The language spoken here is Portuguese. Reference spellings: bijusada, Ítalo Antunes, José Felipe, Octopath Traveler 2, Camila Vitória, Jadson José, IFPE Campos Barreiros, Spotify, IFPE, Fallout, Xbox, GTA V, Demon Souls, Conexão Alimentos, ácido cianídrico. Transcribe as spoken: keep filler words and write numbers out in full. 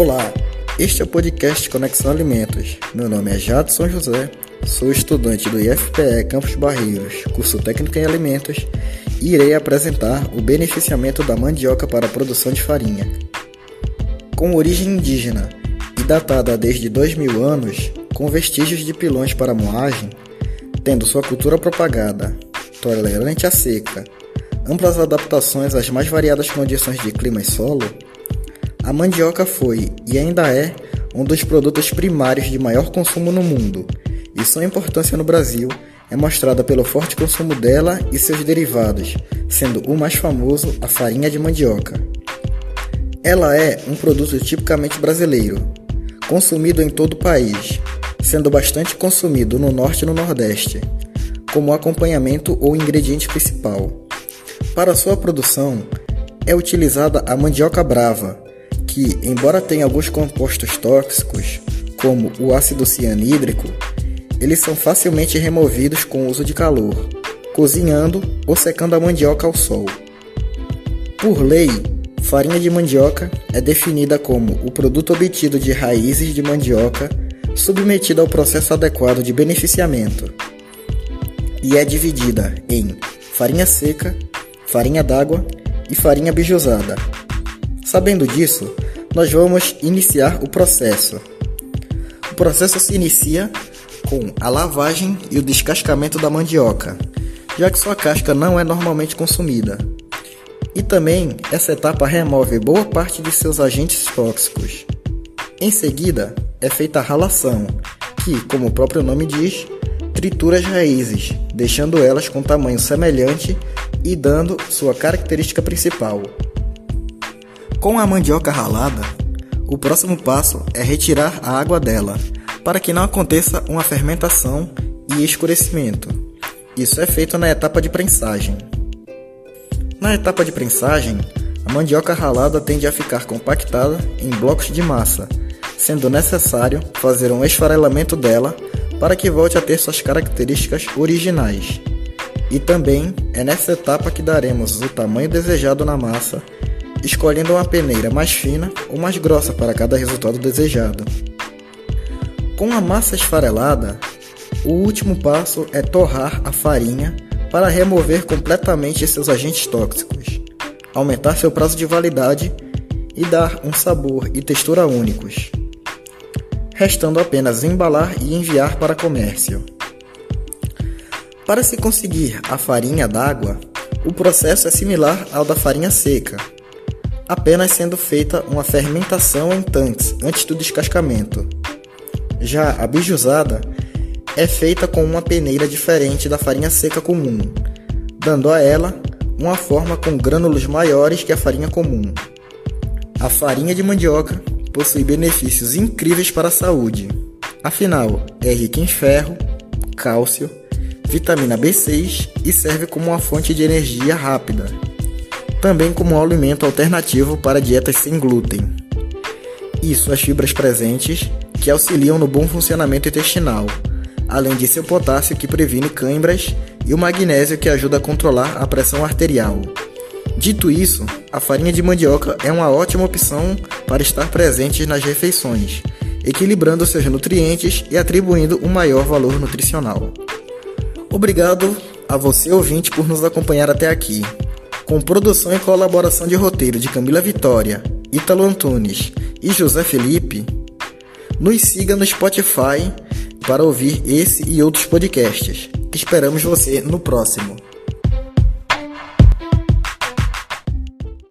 Olá, este é o podcast Conexão Alimentos. Meu nome é Jadson José, sou estudante do I F P E Campos Barreiros, curso técnico em alimentos, e irei apresentar o beneficiamento da mandioca para a produção de farinha. Com origem indígena e datada desde dois mil anos, com vestígios de pilões para moagem, tendo sua cultura propagada, tolerante à seca, amplas adaptações às mais variadas condições de clima e solo, a mandioca foi, e ainda é, um dos produtos primários de maior consumo no mundo, e sua importância no Brasil é mostrada pelo forte consumo dela e seus derivados, sendo o mais famoso a farinha de mandioca. Ela é um produto tipicamente brasileiro, consumido em todo o país, sendo bastante consumido no Norte e no Nordeste, como acompanhamento ou ingrediente principal. Para sua produção, é utilizada a mandioca brava, que, embora tenha alguns compostos tóxicos, como o ácido cianídrico, eles são facilmente removidos com o uso de calor, cozinhando ou secando a mandioca ao sol. Por lei, farinha de mandioca é definida como o produto obtido de raízes de mandioca submetido ao processo adequado de beneficiamento, e é dividida em farinha seca, farinha d'água e farinha bijusada. Sabendo disso, nós vamos iniciar o processo. O processo se inicia com a lavagem e o descascamento da mandioca, já que sua casca não é normalmente consumida. E também, essa etapa remove boa parte de seus agentes tóxicos. Em seguida, é feita a ralação, que, como o próprio nome diz, tritura as raízes, deixando elas com tamanho semelhante e dando sua característica principal. Com a mandioca ralada, o próximo passo é retirar a água dela, para que não aconteça uma fermentação e escurecimento. Isso é feito na etapa de prensagem. Na etapa de prensagem, a mandioca ralada tende a ficar compactada em blocos de massa, sendo necessário fazer um esfarelamento dela para que volte a ter suas características originais. E também é nessa etapa que daremos o tamanho desejado na massa, escolhendo uma peneira mais fina ou mais grossa para cada resultado desejado. Com a massa esfarelada, o último passo é torrar a farinha para remover completamente seus agentes tóxicos, aumentar seu prazo de validade e dar um sabor e textura únicos, restando apenas embalar e enviar para comércio. Para se conseguir a farinha d'água, o processo é similar ao da farinha seca, apenas sendo feita uma fermentação em tanques antes do descascamento. Já a bijusada é feita com uma peneira diferente da farinha seca comum, dando a ela uma forma com grânulos maiores que a farinha comum. A farinha de mandioca possui benefícios incríveis para a saúde, afinal é rica em ferro, cálcio, vitamina B seis e serve como uma fonte de energia rápida, também como um alimento alternativo para dietas sem glúten, e suas fibras presentes que auxiliam no bom funcionamento intestinal, além de seu potássio que previne câimbras e o magnésio que ajuda a controlar a pressão arterial. Dito isso, a farinha de mandioca é uma ótima opção para estar presente nas refeições, equilibrando seus nutrientes e atribuindo um maior valor nutricional. Obrigado a você, ouvinte, por nos acompanhar até aqui. Com produção e colaboração de roteiro de Camila Vitória, Ítalo Antunes e José Felipe, nos siga no Spotify para ouvir esse e outros podcasts. Esperamos você no próximo.